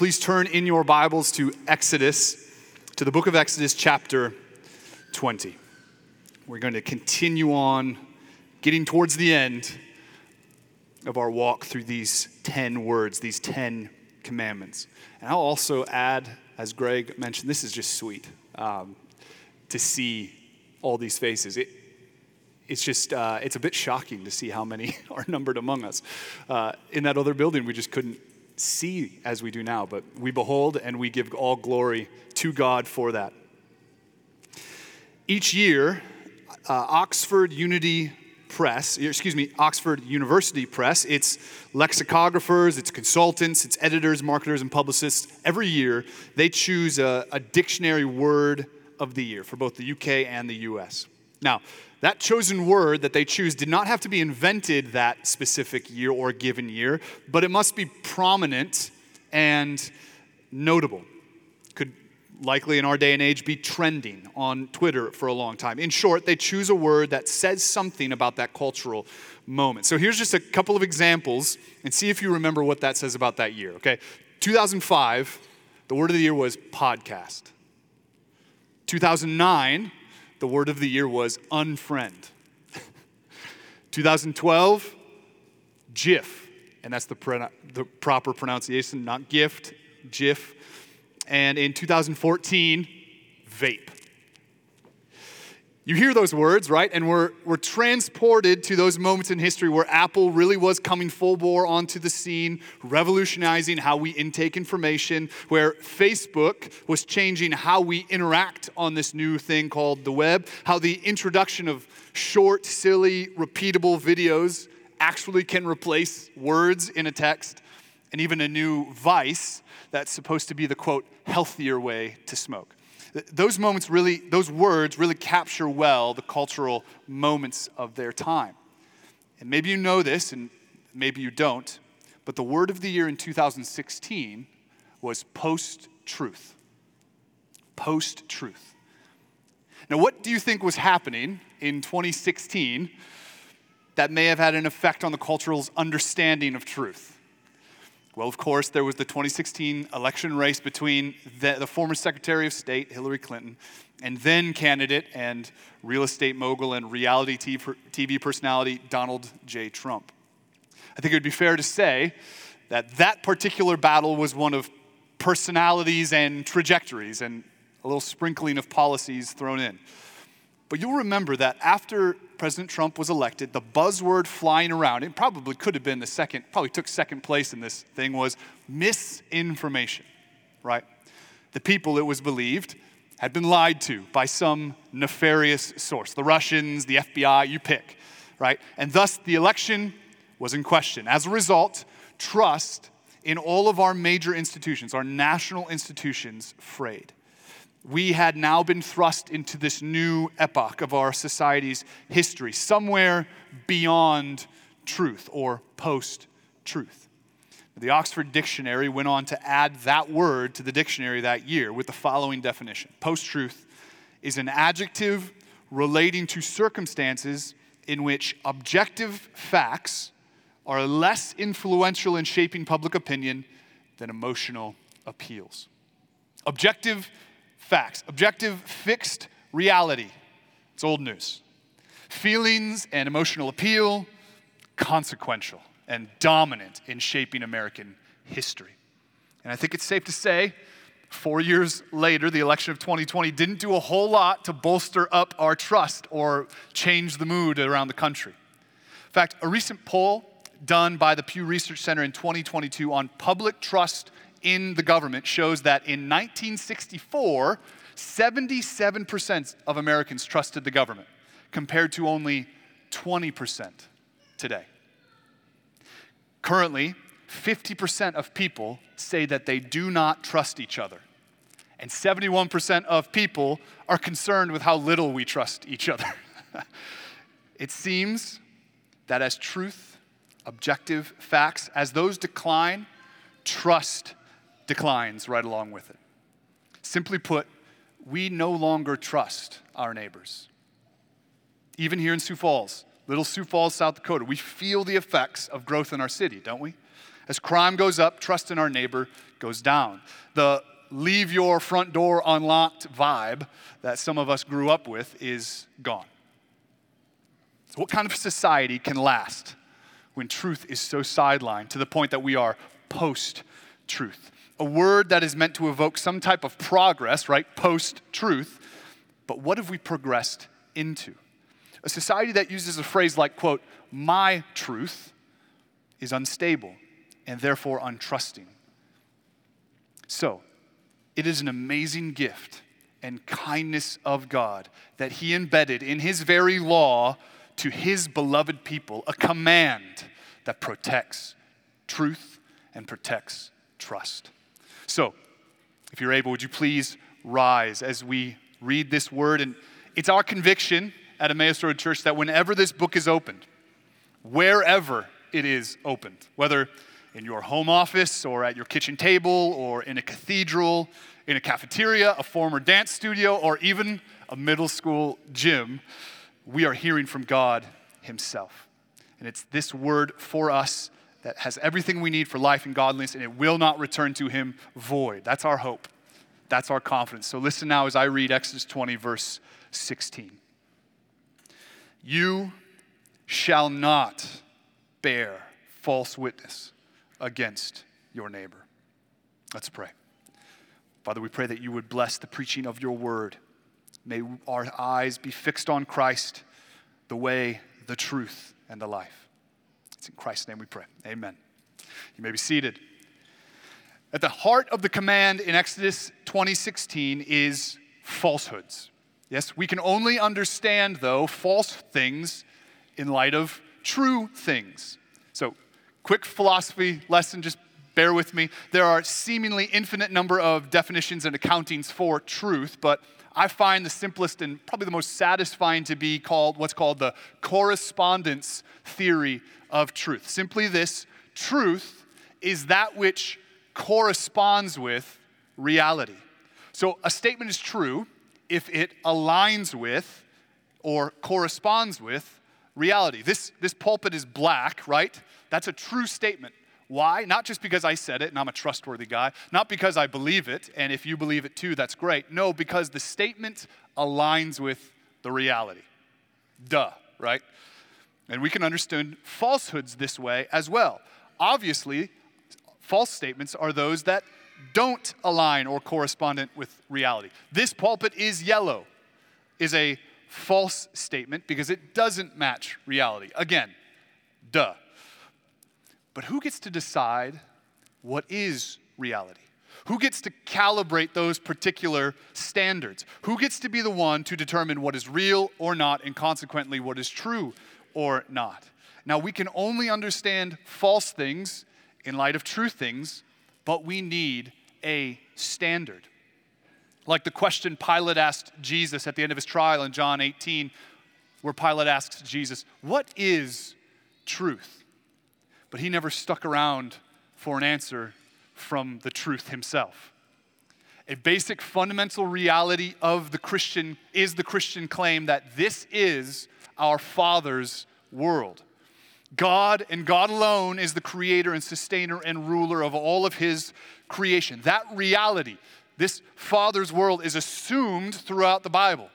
please turn in your Bibles to the book of Exodus, chapter 20. We're going to continue on getting towards the end of our walk through these 10 words, these 10 commandments. And I'll also add, as Greg mentioned, this is just sweet to see all these faces. It's just, it's a bit shocking to see how many are numbered among us. In that other building, we just couldn't see as we do now, but we behold and we give all glory to God for that. Each year, Oxford University Press, its lexicographers, its consultants, its editors, marketers, and publicists, every year they choose a dictionary word of the year for both the UK and the US. Now, that chosen word that they choose did not have to be invented that specific year or given year, but it must be prominent and notable. Could likely in our day and age be trending on Twitter for a long time. In short, they choose a word that says something about that cultural moment. So here's just a couple of examples and see if you remember what that says about that year, okay? 2005, the word of the year was podcast. 2009, the word of the year was unfriend. 2012, GIF. And that's the proper pronunciation, not gift, GIF. And in 2014, vape. You hear those words, right? And we're transported to those moments in history where Apple really was coming full bore onto the scene, revolutionizing how we intake information, where Facebook was changing how we interact on this new thing called the web, how the introduction of short, silly, repeatable videos actually can replace words in a text, and even a new vice that's supposed to be the, quote, healthier way to smoke. Those words really capture well the cultural moments of their time. And maybe you know this, and maybe you don't, but the word of the year in 2016 was post-truth. Post-truth. Now, what do you think was happening in 2016 that may have had an effect on the cultural's understanding of truth? Well, of course, there was the 2016 election race between the former Secretary of State, Hillary Clinton, and then candidate and real estate mogul and reality TV personality, Donald J. Trump. I think it would be fair to say that that particular battle was one of personalities and trajectories and a little sprinkling of policies thrown in. But you'll remember that after President Trump was elected, the buzzword flying around, it probably could have been probably took second place in this thing, was misinformation, right? The people, it was believed, had been lied to by some nefarious source. The Russians, the FBI, you pick, right? And thus, the election was in question. As a result, trust in all of our major institutions, our national institutions, frayed. We had now been thrust into this new epoch of our society's history, somewhere beyond truth or post-truth. The Oxford Dictionary went on to add that word to the dictionary that year with the following definition. Post-truth is an adjective relating to circumstances in which objective facts are less influential in shaping public opinion than emotional appeals. Objective facts, objective, fixed reality. It's old news. Feelings and emotional appeal, consequential and dominant in shaping American history. And I think it's safe to say, 4 years later, the election of 2020 didn't do a whole lot to bolster up our trust or change the mood around the country. In fact, a recent poll done by the Pew Research Center in 2022 on public trust in the government shows that in 1964, 77% of Americans trusted the government, compared to only 20% today. Currently, 50% of people say that they do not trust each other, and 71% of people are concerned with how little we trust each other. It seems that as truth, objective facts, as those decline, trust declines right along with it. Simply put, we no longer trust our neighbors. Even here in Sioux Falls, little Sioux Falls, South Dakota, we feel the effects of growth in our city, don't we? As crime goes up, trust in our neighbor goes down. The leave your front door unlocked vibe that some of us grew up with is gone. So what kind of society can last when truth is so sidelined to the point that we are post-truth? A word that is meant to evoke some type of progress, right? Post-truth. But what have we progressed into? A society that uses a phrase like, quote, my truth is unstable and therefore untrusting. So, it is an amazing gift and kindness of God that he embedded in his very law to his beloved people, a command that protects truth and protects trust. So, if you're able, would you please rise as we read this word? And it's our conviction at Emmaus Road Church that whenever this book is opened, wherever it is opened, whether in your home office or at your kitchen table or in a cathedral, in a cafeteria, a former dance studio, or even a middle school gym, we are hearing from God himself. And it's this word for us that has everything we need for life and godliness, and it will not return to him void. That's our hope. That's our confidence. So listen now as I read Exodus 20, verse 16. You shall not bear false witness against your neighbor. Let's pray. Father, we pray that you would bless the preaching of your word. May our eyes be fixed on Christ, the way, the truth, and the life. It's in Christ's name we pray. Amen. You may be seated. At the heart of the command in Exodus 20:16 is falsehoods. Yes, we can only understand, though, false things in light of true things. So, quick philosophy lesson, just bear with me. There are seemingly infinite number of definitions and accountings for truth, but I find the simplest and probably the most satisfying to be called what's called the correspondence theory of truth. Simply this, truth is that which corresponds with reality. So a statement is true if it aligns with or corresponds with reality. This pulpit is black, right? That's a true statement. Why? Not just because I said it and I'm a trustworthy guy. Not because I believe it, and if you believe it too, that's great. No, because the statement aligns with the reality. Duh, right? And we can understand falsehoods this way as well. Obviously, false statements are those that don't align or correspond with reality. This pulpit is yellow is a false statement because it doesn't match reality. Again, duh. But who gets to decide what is reality? Who gets to calibrate those particular standards? Who gets to be the one to determine what is real or not, and consequently what is true or not? Now, we can only understand false things in light of true things, but we need a standard. Like the question Pilate asked Jesus at the end of his trial in John 18, where Pilate asks Jesus, "What is truth?" But he never stuck around for an answer from the truth himself. A basic fundamental reality of the Christian is the Christian claim that this is our Father's world. God and God alone is the creator and sustainer and ruler of all of his creation. That reality, this Father's world, is assumed throughout the Bible.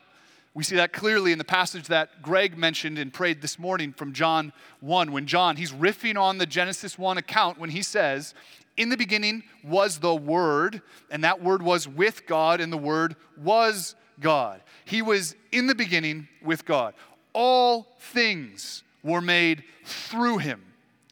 We see that clearly in the passage that Greg mentioned and prayed this morning from John 1, when John, he's riffing on the Genesis 1 account when he says, in the beginning was the Word, and that Word was with God, and the Word was God. He was in the beginning with God. All things were made through him,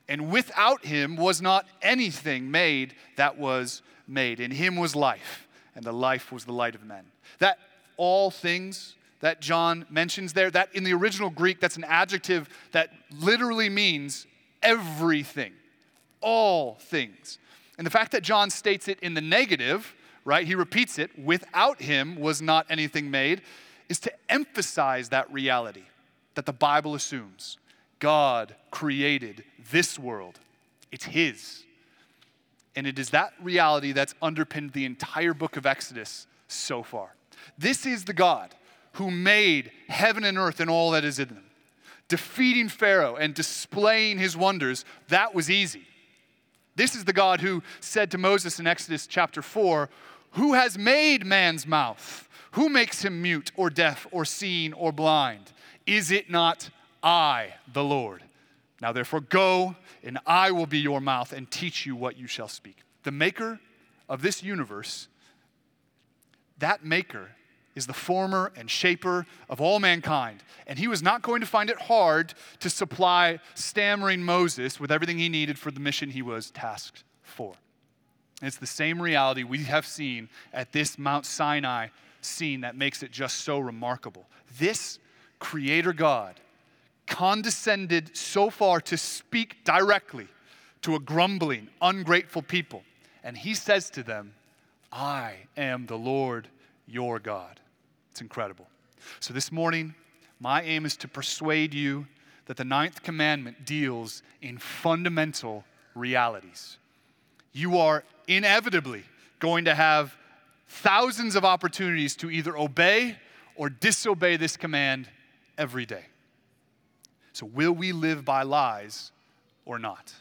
and without him was not anything made that was made. In him was life, and the life was the light of men. That all things that John mentions there, that in the original Greek, that's an adjective that literally means everything, all things. And the fact that John states it in the negative, right, he repeats it, without him was not anything made, is to emphasize that reality that the Bible assumes. God created this world. It's his. And it is that reality that's underpinned the entire book of Exodus so far. This is the God who made heaven and earth and all that is in them. Defeating Pharaoh and displaying his wonders, that was easy. This is the God who said to Moses in Exodus chapter 4, "Who has made man's mouth? Who makes him mute or deaf or seeing or blind? Is it not I, the Lord? Now therefore go, and I will be your mouth and teach you what you shall speak." The maker of this universe, that maker is the former and shaper of all mankind. And he was not going to find it hard to supply stammering Moses with everything he needed for the mission he was tasked for. And it's the same reality we have seen at this Mount Sinai scene that makes it just so remarkable. This Creator God condescended so far to speak directly to a grumbling, ungrateful people. And he says to them, "I am the Lord your God." It's incredible. So this morning, my aim is to persuade you that the ninth commandment deals in fundamental realities. You are inevitably going to have thousands of opportunities to either obey or disobey this command every day. So will we live by lies or not?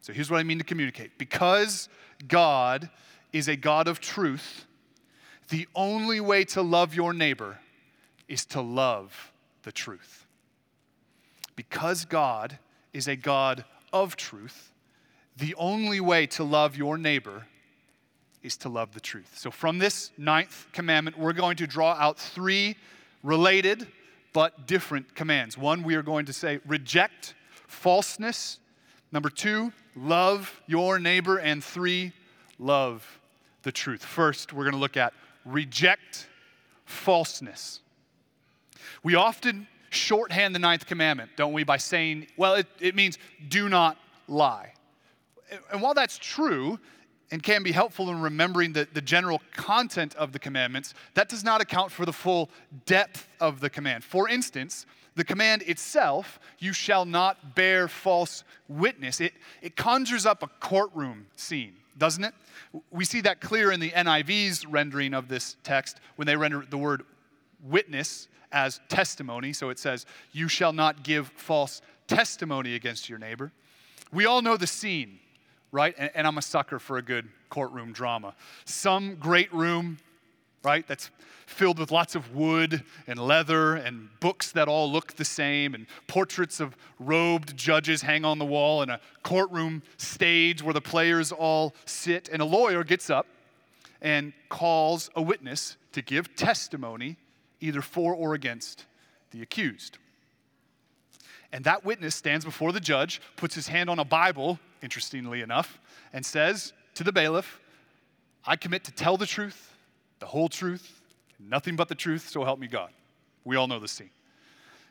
So here's what I mean to communicate. Because God is a God of truth, the only way to love your neighbor is to love the truth. Because God is a God of truth, the only way to love your neighbor is to love the truth. So from this ninth commandment, we're going to draw out three related but different commands. One, we are going to say, reject falseness. Number two, love your neighbor. And three, love the truth. First, we're going to look at reject falseness. We often shorthand the ninth commandment, don't we, by saying, well, it means do not lie. And while that's true and can be helpful in remembering the general content of the commandments, that does not account for the full depth of the command. For instance, the command itself, you shall not bear false witness, it conjures up a courtroom scene, doesn't it? We see that clear in the NIV's rendering of this text when they render the word witness as testimony. So it says, you shall not give false testimony against your neighbor. We all know the scene, right? And I'm a sucker for a good courtroom drama. Some great room, right, that's filled with lots of wood and leather and books that all look the same and portraits of robed judges hang on the wall and a courtroom stage where the players all sit. And a lawyer gets up and calls a witness to give testimony either for or against the accused. And that witness stands before the judge, puts his hand on a Bible, interestingly enough, and says to the bailiff, "I commit to tell the truth, the whole truth, nothing but the truth, so help me God." We all know the scene.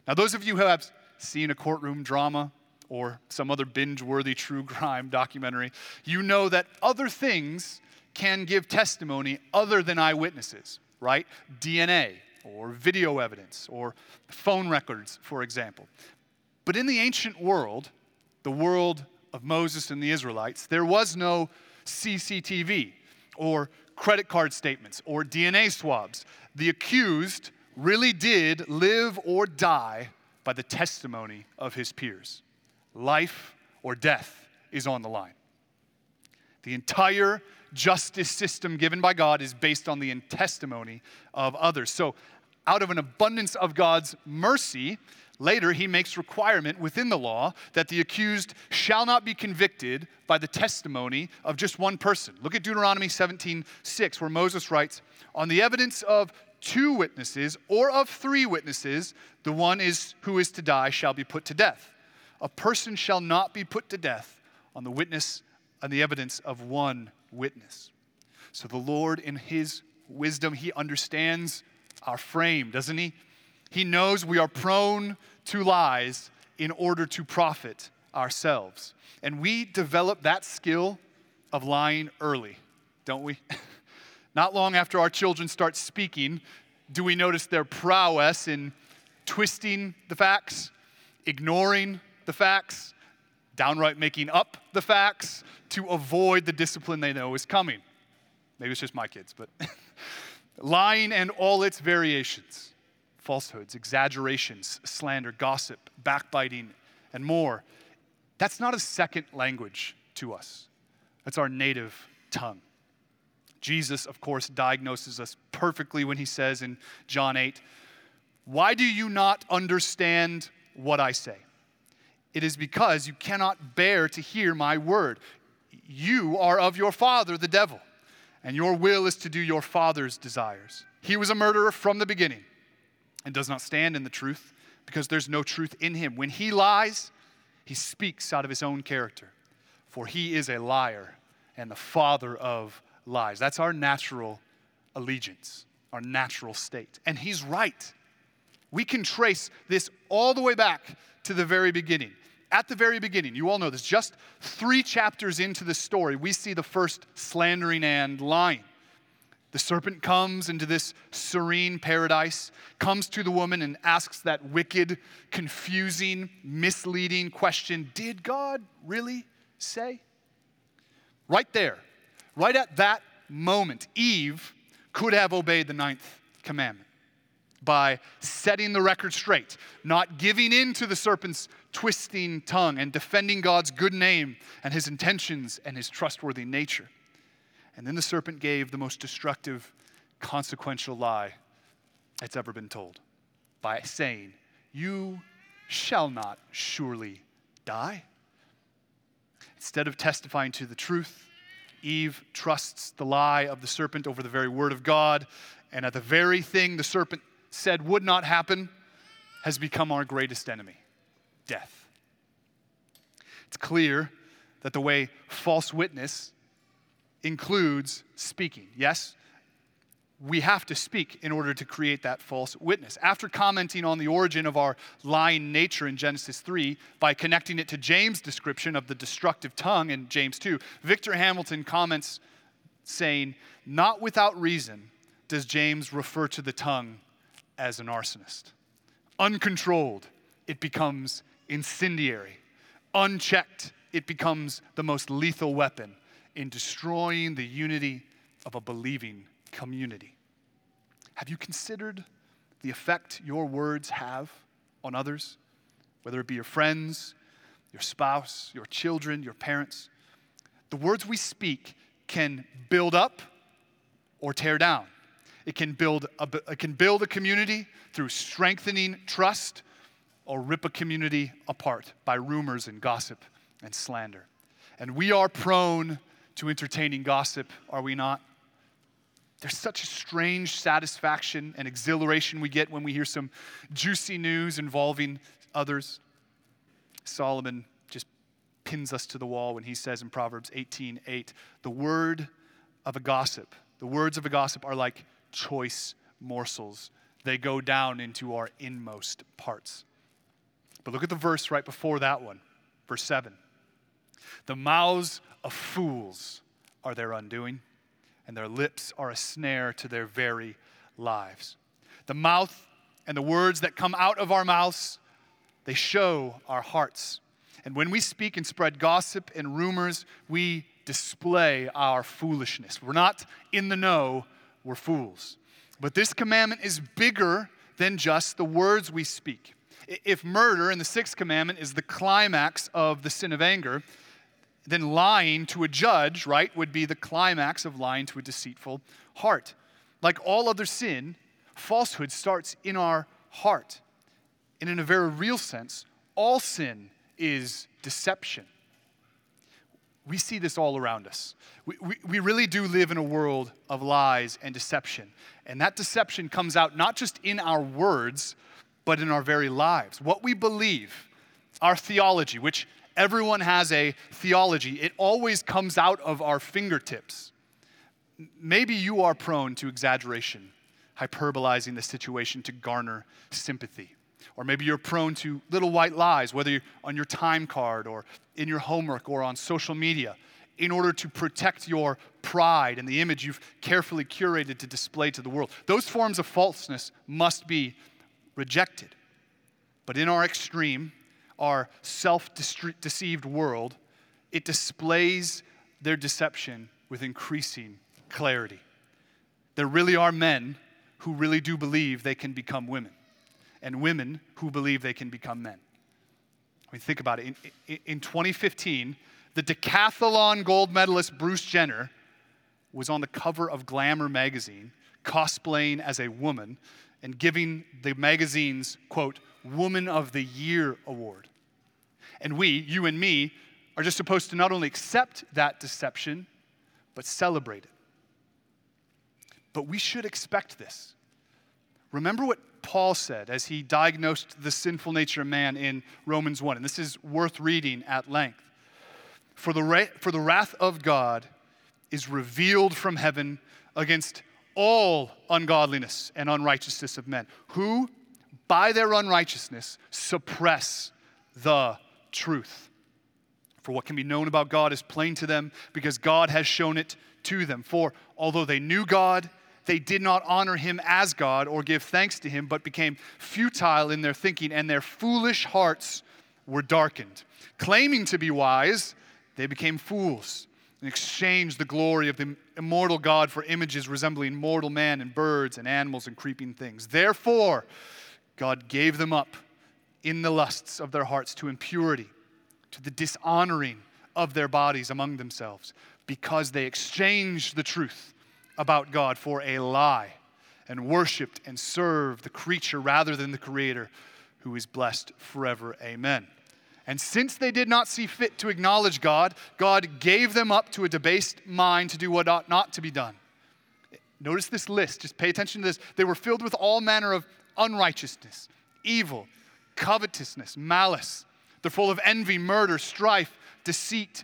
Now, those of you who have seen a courtroom drama or some other binge-worthy true crime documentary, you know that other things can give testimony other than eyewitnesses, right? DNA or video evidence or phone records, for example. But in the ancient world, the world of Moses and the Israelites, there was no CCTV or credit card statements or DNA swabs. The accused really did live or die by the testimony of his peers. Life or death is on the line. The entire justice system given by God is based on the testimony of others. So out of an abundance of God's mercy, later he makes requirement within the law that the accused shall not be convicted by the testimony of just one person. Look at Deuteronomy 17:6, where Moses writes, "On the evidence of two witnesses or of three witnesses, the one is who is to die shall be put to death. A person shall not be put to death on the witness, on the evidence of one witness." So the Lord, in his wisdom, he understands our frame, doesn't he? He knows we are prone to lies in order to profit ourselves. And we develop that skill of lying early, don't we? Not long after our children start speaking, do we notice their prowess in twisting the facts, ignoring the facts, downright making up the facts to avoid the discipline they know is coming. Maybe it's just my kids, but lying and all its variations. Falsehoods, exaggerations, slander, gossip, backbiting, and more. That's not a second language to us. That's our native tongue. Jesus, of course, diagnoses us perfectly when he says in John 8, "Why do you not understand what I say? It is because you cannot bear to hear my word. You are of your father, the devil, and your will is to do your father's desires. He was a murderer from the beginning and does not stand in the truth because there's no truth in him. When he lies, he speaks out of his own character, for he is a liar and the father of lies." That's our natural allegiance, our natural state. And he's right. We can trace this all the way back to the very beginning. At the very beginning, you all know this, just 3 chapters into the story, we see the first slandering and lying. The serpent comes into this serene paradise, comes to the woman and asks that wicked, confusing, misleading question, "Did God really say?" Right there, right at that moment, Eve could have obeyed the 9th commandment by setting the record straight, not giving in to the serpent's twisting tongue and defending God's good name and his intentions and his trustworthy nature. And then the serpent gave the most destructive, consequential lie that's ever been told by saying, "You shall not surely die." Instead of testifying to the truth, Eve trusts the lie of the serpent over the very word of God, and at the very thing the serpent said would not happen has become our greatest enemy: death. It's clear that the way false witness includes speaking. Yes, we have to speak in order to create that false witness. After commenting on the origin of our lying nature in Genesis 3 by connecting it to James' description of the destructive tongue in James 2, Victor Hamilton comments saying, "Not without reason does James refer to the tongue as an arsonist. Uncontrolled, it becomes incendiary. Unchecked, it becomes the most lethal weapon in destroying the unity of a believing community." Have you considered the effect your words have on others? Whether it be your friends, your spouse, your children, your parents. The words we speak can build up or tear down. It can build a community through strengthening trust, or rip a community apart by rumors and gossip and slander. And we are prone to entertaining gossip, are we not? There's such a strange satisfaction and exhilaration we get when we hear some juicy news involving others. Solomon just pins us to the wall when he says in Proverbs 18:8, the words of a gossip are like choice morsels. They go down into our inmost parts. But look at the verse right before that one, verse 7. "The mouths of fools are their undoing, and their lips are a snare to their very lives." The mouth and the words that come out of our mouths, they show our hearts. And when we speak and spread gossip and rumors, we display our foolishness. We're not in the know, we're fools. But this commandment is bigger than just the words we speak. If murder in the 6th commandment is the climax of the sin of anger, then lying to a judge, right, would be the climax of lying to a deceitful heart. Like all other sin, falsehood starts in our heart. And in a very real sense, all sin is deception. We see this all around us. We really do live in a world of lies and deception. And that deception comes out not just in our words, but in our very lives. What we believe, our theology, which everyone has a theology, it always comes out of our fingertips. Maybe you are prone to exaggeration, hyperbolizing the situation to garner sympathy. Or maybe you're prone to little white lies, whether you're on your time card or in your homework or on social media, in order to protect your pride and the image you've carefully curated to display to the world. Those forms of falseness must be rejected. But in our extreme, our self-deceived world, it displays their deception with increasing clarity. There really are men who really do believe they can become women, and women who believe they can become men. I mean, think about it. In 2015, the decathlon gold medalist Bruce Jenner was on the cover of Glamour magazine, cosplaying as a woman and giving the magazine's, quote, Woman of the Year award. And we, you and me, are just supposed to not only accept that deception, but celebrate it. But we should expect this. Remember what Paul said as he diagnosed the sinful nature of man in Romans 1, and this is worth reading at length. For the wrath of God is revealed from heaven against all ungodliness and unrighteousness of men, who by their unrighteousness suppress the truth. For what can be known about God is plain to them, because God has shown it to them. For although they knew God, they did not honor him as God or give thanks to him, but became futile in their thinking, and their foolish hearts were darkened. Claiming to be wise, they became fools and exchanged the glory of the immortal God for images resembling mortal man and birds and animals and creeping things. Therefore, God gave them up in the lusts of their hearts to impurity, to the dishonoring of their bodies among themselves, because they exchanged the truth about God for a lie, and worshiped and served the creature rather than the Creator, who is blessed forever. Amen. And since they did not see fit to acknowledge God, God gave them up to a debased mind to do what ought not to be done. Notice this list. Just pay attention to this. They were filled with all manner of unrighteousness, evil, covetousness, malice. They're full of envy, murder, strife, deceit,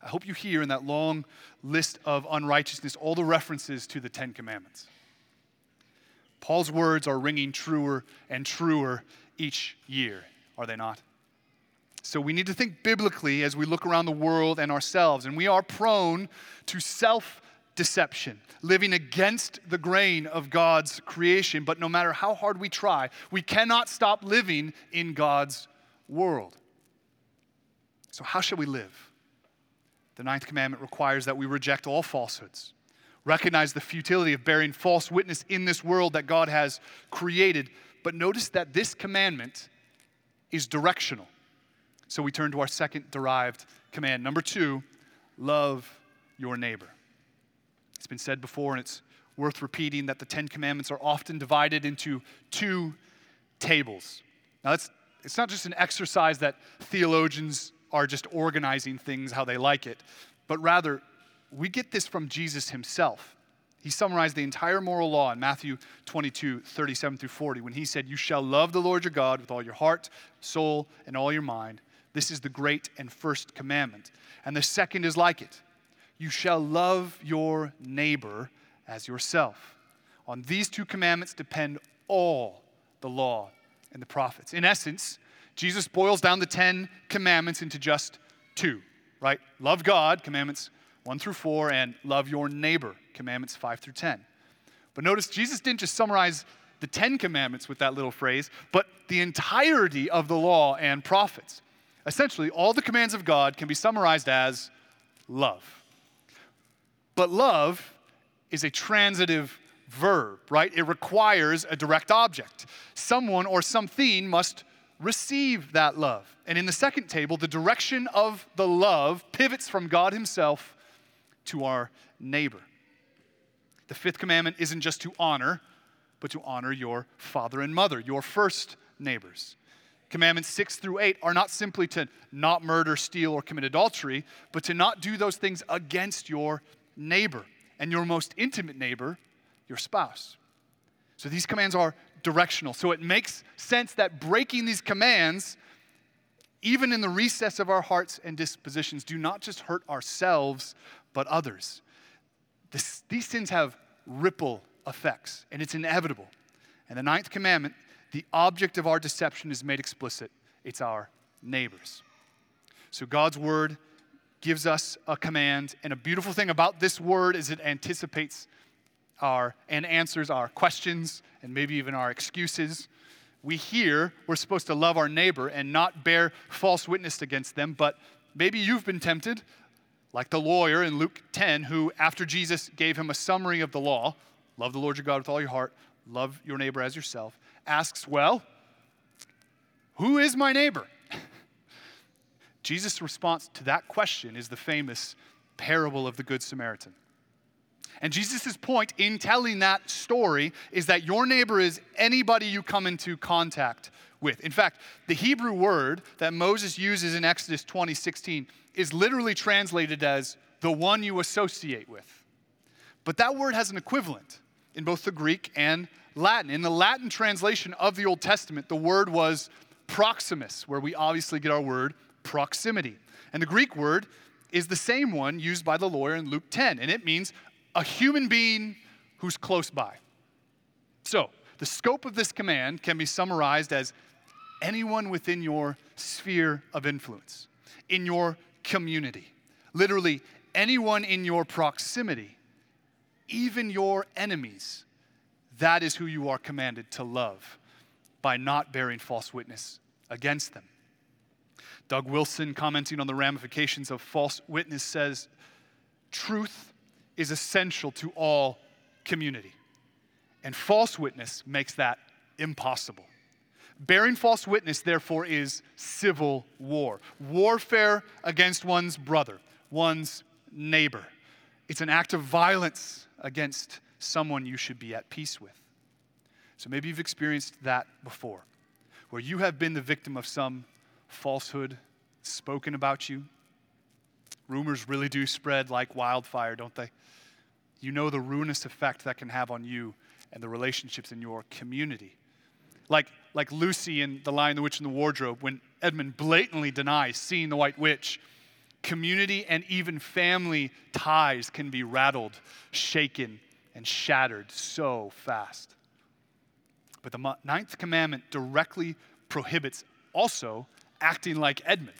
I hope you hear in that long list of unrighteousness all the references to the Ten Commandments. Paul's words are ringing truer and truer each year, are they not? So we need to think biblically as we look around the world and ourselves, and we are prone to self-deception, living against the grain of God's creation, but no matter how hard we try, we cannot stop living in God's world. So how should we live? The ninth commandment requires that we reject all falsehoods, recognize the futility of bearing false witness in this world that God has created. But notice that this commandment is directional. So we turn to our second derived command. Number 2, love your neighbor. It's been said before, and it's worth repeating, that the Ten Commandments are often divided into 2 tables. Now, it's not just an exercise that theologians are just organizing things how they like it, but rather, we get this from Jesus himself. He summarized the entire moral law in Matthew 22:37-40, when he said, "You shall love the Lord your God with all your heart, soul, and all your mind. This is the great and first commandment. And the second is like it. You shall love your neighbor as yourself. On these 2 commandments depend all the law and the prophets." In essence, Jesus boils down the 10 commandments into just 2, right? Love God, commandments 1-4, and love your neighbor, commandments 5-10. But notice, Jesus didn't just summarize the 10 commandments with that little phrase, but the entirety of the law and prophets. Essentially, all the commands of God can be summarized as love. But love is a transitive verb, right? It requires a direct object. Someone or something must receive that love. And in the second table, the direction of the love pivots from God himself to our neighbor. The 5th commandment isn't just to honor, but to honor your father and mother, your first neighbors. Commandments 6-8 are not simply to not murder, steal, or commit adultery, but to not do those things against your neighbor and your most intimate neighbor, your spouse. So these commands are directional. So it makes sense that breaking these commands, even in the recess of our hearts and dispositions, do not just hurt ourselves, but others. These sins have ripple effects, and it's inevitable. And the 9th commandment, the object of our deception, is made explicit. It's our neighbors. So God's word gives us a command, and a beautiful thing about this word is it anticipates and answers our questions and maybe even our excuses. We hear we're supposed to love our neighbor and not bear false witness against them, but maybe you've been tempted, like the lawyer in Luke 10, who after Jesus gave him a summary of the law, love the Lord your God with all your heart, love your neighbor as yourself, asks, well, who is my neighbor? Jesus' response to that question is the famous parable of the Good Samaritan. And Jesus' point in telling that story is that your neighbor is anybody you come into contact with. In fact, the Hebrew word that Moses uses in Exodus 20:16 is literally translated as the one you associate with. But that word has an equivalent in both the Greek and Latin. In the Latin translation of the Old Testament, the word was proximus, where we obviously get our word proximity. And the Greek word is the same one used by the lawyer in Luke 10, and it means a human being who's close by. So, the scope of this command can be summarized as anyone within your sphere of influence, in your community, literally anyone in your proximity, even your enemies. That is who you are commanded to love by not bearing false witness against them. Doug Wilson, commenting on the ramifications of false witness, says, "Truth is essential to all community, and false witness makes that impossible. Bearing false witness, therefore, is civil war, warfare against one's brother, one's neighbor. It's an act of violence against someone you should be at peace with." So maybe you've experienced that before, where you have been the victim of some falsehood spoken about you. Rumors really do spread like wildfire, don't they? You know the ruinous effect that can have on you and the relationships in your community. Like Lucy in The Lion, the Witch, and the Wardrobe, when Edmund blatantly denies seeing the White Witch, community and even family ties can be rattled, shaken, and shattered so fast. But the ninth commandment directly prohibits also acting like Edmund,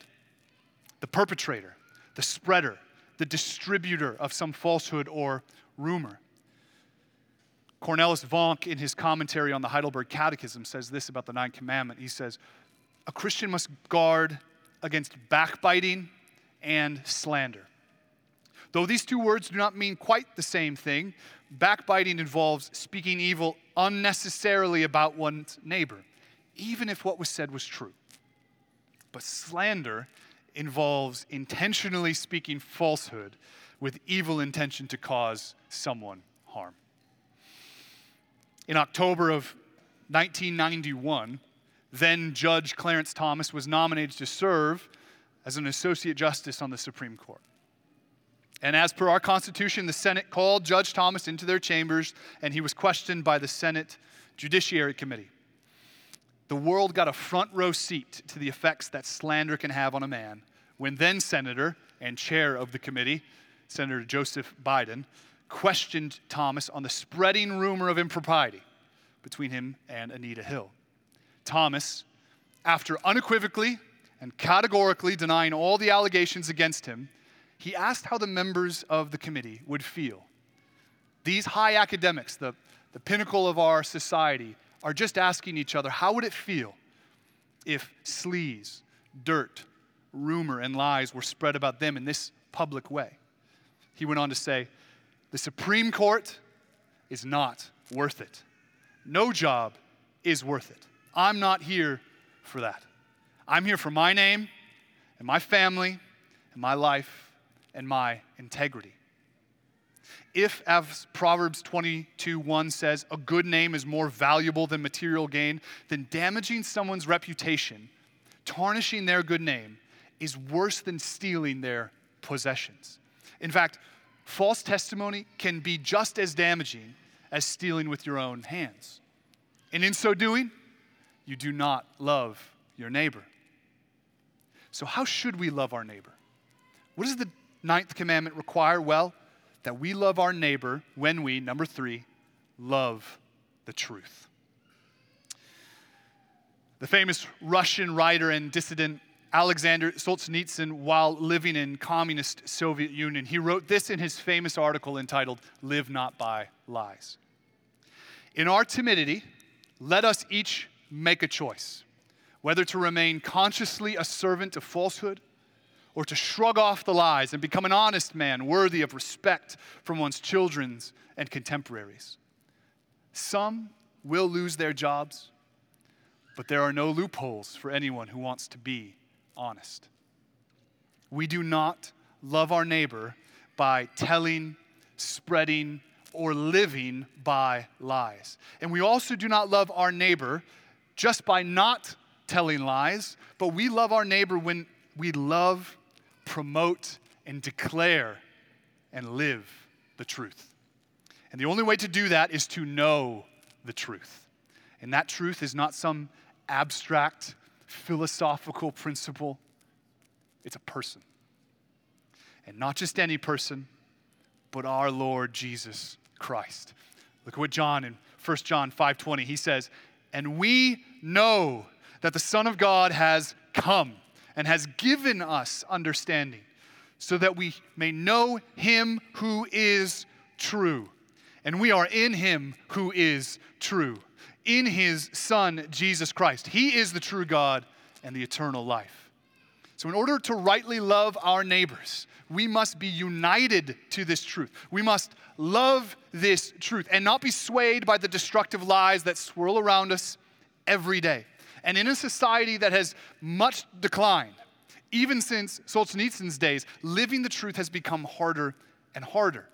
the perpetrator, the spreader, the distributor of some falsehood or rumor. Cornelis Vonck, in his commentary on the Heidelberg Catechism, says this about the Ninth Commandment. He says, "A Christian must guard against backbiting and slander. Though these two words do not mean quite the same thing, backbiting involves speaking evil unnecessarily about one's neighbor, even if what was said was true. But slander involves intentionally speaking falsehood with evil intention to cause someone harm." In October of 1991, then Judge Clarence Thomas was nominated to serve as an Associate Justice on the Supreme Court. And as per our Constitution, the Senate called Judge Thomas into their chambers, and he was questioned by the Senate Judiciary Committee. The world got a front row seat to the effects that slander can have on a man when then Senator and chair of the committee, Senator Joseph Biden, questioned Thomas on the spreading rumor of impropriety between him and Anita Hill. Thomas, after unequivocally and categorically denying all the allegations against him, he asked how the members of the committee would feel. These high academics, the pinnacle of our society, are just asking each other, how would it feel if sleaze, dirt, rumor, and lies were spread about them in this public way? He went on to say, "The Supreme Court is not worth it. No job is worth it. I'm not here for that. I'm here for my name and my family and my life and my integrity. If, as Proverbs 22:1 says, a good name is more valuable than material gain, then damaging someone's reputation, tarnishing their good name, is worse than stealing their possessions. In fact, false testimony can be just as damaging as stealing with your own hands. And in so doing, you do not love your neighbor." So how should we love our neighbor? What does the ninth commandment require? Well, that we love our neighbor when we, number three, love the truth. The famous Russian writer and dissident Alexander Solzhenitsyn, while living in communist Soviet Union, he wrote this in his famous article entitled, "Live Not by lies. In our timidity, let us each make a choice, whether to remain consciously a servant of falsehood or to shrug off the lies and become an honest man worthy of respect from one's children and contemporaries. Some will lose their jobs, but there are no loopholes for anyone who wants to be honest. We do not love our neighbor by telling, spreading, or living by lies. And we also do not love our neighbor just by not telling lies, but we love our neighbor when we love, promote, and declare and live the truth. And the only way to do that is to know the truth. And that truth is not some abstract philosophical principle. It's a person. And not just any person, but our Lord Jesus Christ. Look at what John in 1 John 5:20, he says, "And we know that the Son of God has come and has given us understanding so that we may know him who is true. And we are in him who is true, in his Son, Jesus Christ. He is the true God and the eternal life." So in order to rightly love our neighbors, we must be united to this truth. We must love this truth and not be swayed by the destructive lies that swirl around us every day. And in a society that has much declined, even since Solzhenitsyn's days, living the truth has become harder and harder.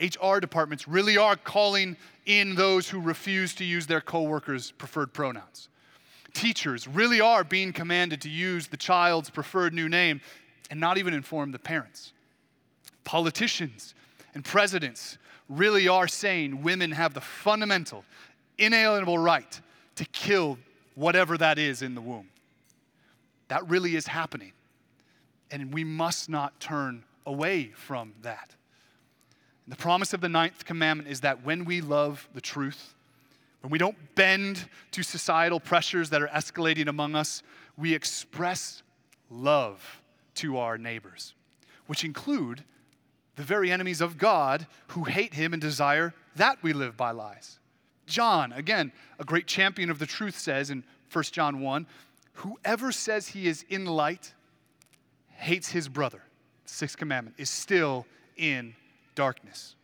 HR departments really are calling in those who refuse to use their coworkers' preferred pronouns. Teachers really are being commanded to use the child's preferred new name and not even inform the parents. Politicians and presidents really are saying women have the fundamental, inalienable right to kill whatever that is in the womb. That really is happening, and we must not turn away from that. The promise of the ninth commandment is that when we love the truth, when we don't bend to societal pressures that are escalating among us, we express love to our neighbors, which include the very enemies of God who hate him and desire that we live by lies. John, again, a great champion of the truth, says in 1 John 1, "Whoever says he is in light hates his brother," sixth commandment, "is still in darkness.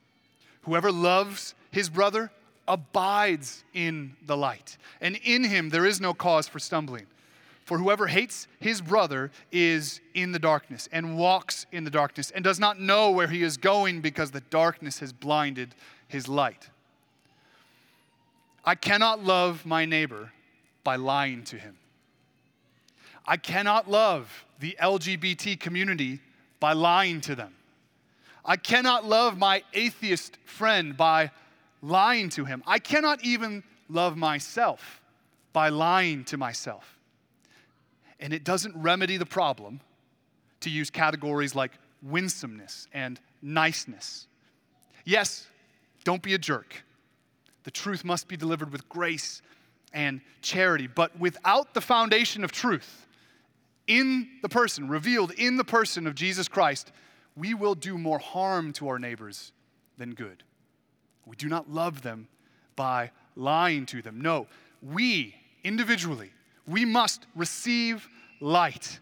Whoever loves his brother abides in the light, and in him there is no cause for stumbling. For whoever hates his brother is in the darkness and walks in the darkness and does not know where he is going because the darkness has blinded his light." I cannot love my neighbor by lying to him. I cannot love the LGBT community by lying to them. I cannot love my atheist friend by lying to him. I cannot even love myself by lying to myself. And it doesn't remedy the problem to use categories like winsomeness and niceness. Yes, don't be a jerk. The truth must be delivered with grace and charity, but without the foundation of truth in the person, revealed in the person of Jesus Christ, we will do more harm to our neighbors than good. We do not love them by lying to them. No, we individually, we must receive light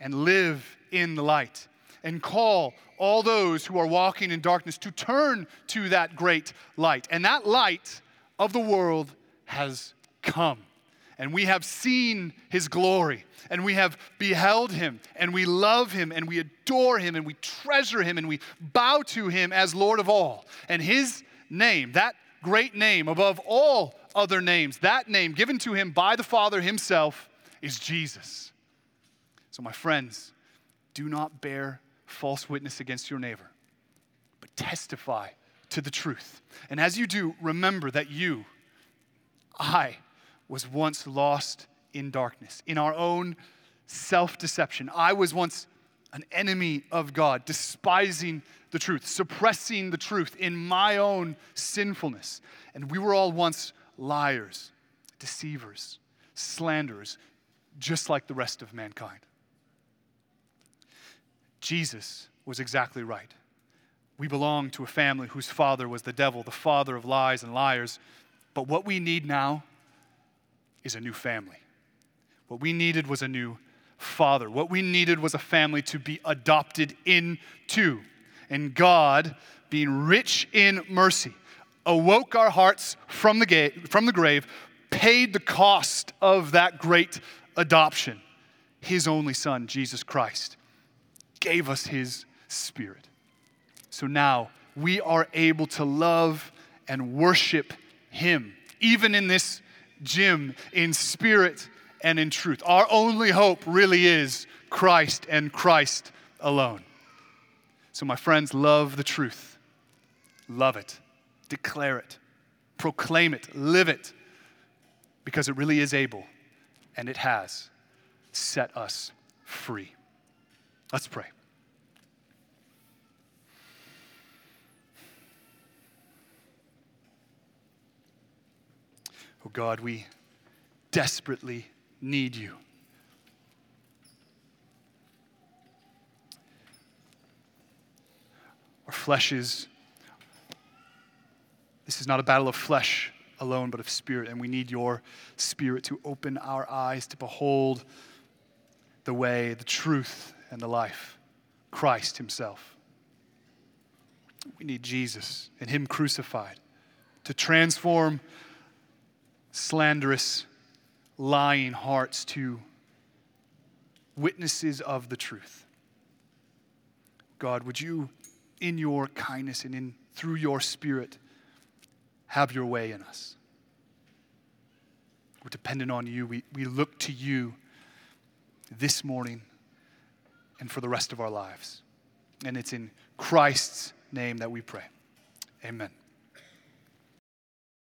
and live in the light and call all those who are walking in darkness to turn to that great light. And that light of the world has come. And we have seen his glory, and we have beheld him, and we love him, and we adore him, and we treasure him, and we bow to him as Lord of all. And his name, that great name above all other names, that name given to him by the Father himself is Jesus. So my friends, do not bear false witness against your neighbor, but testify to the truth. And as you do, remember that you, I, was once lost in darkness, in our own self-deception. I was once an enemy of God, despising the truth, suppressing the truth in my own sinfulness. And we were all once liars, deceivers, slanderers, just like the rest of mankind. Jesus was exactly right. We belong to a family whose father was the devil, the father of lies and liars. But what we need now is a new family. What we needed was a new father. What we needed was a family to be adopted into. And God, being rich in mercy, awoke our hearts from the grave, paid the cost of that great adoption. His only son, Jesus Christ, gave us his spirit. So now we are able to love and worship him, even in this gym, in spirit and in truth. Our only hope really is Christ and Christ alone. So my friends, love the truth. Love it. Declare it. Proclaim it. Live it. Because it really is able, and it has set us free. Let's pray. Oh God, we desperately need you. Our flesh is, this is not a battle of flesh alone, but of spirit, and we need your spirit to open our eyes to behold the way, the truth, and the life, Christ himself. We need Jesus and him crucified to transform slanderous, lying hearts to witnesses of the truth. God, would you, in your kindness and through your spirit, have your way in us. We're dependent on you. We look to you this morning and for the rest of our lives. And it's in Christ's name that we pray. Amen.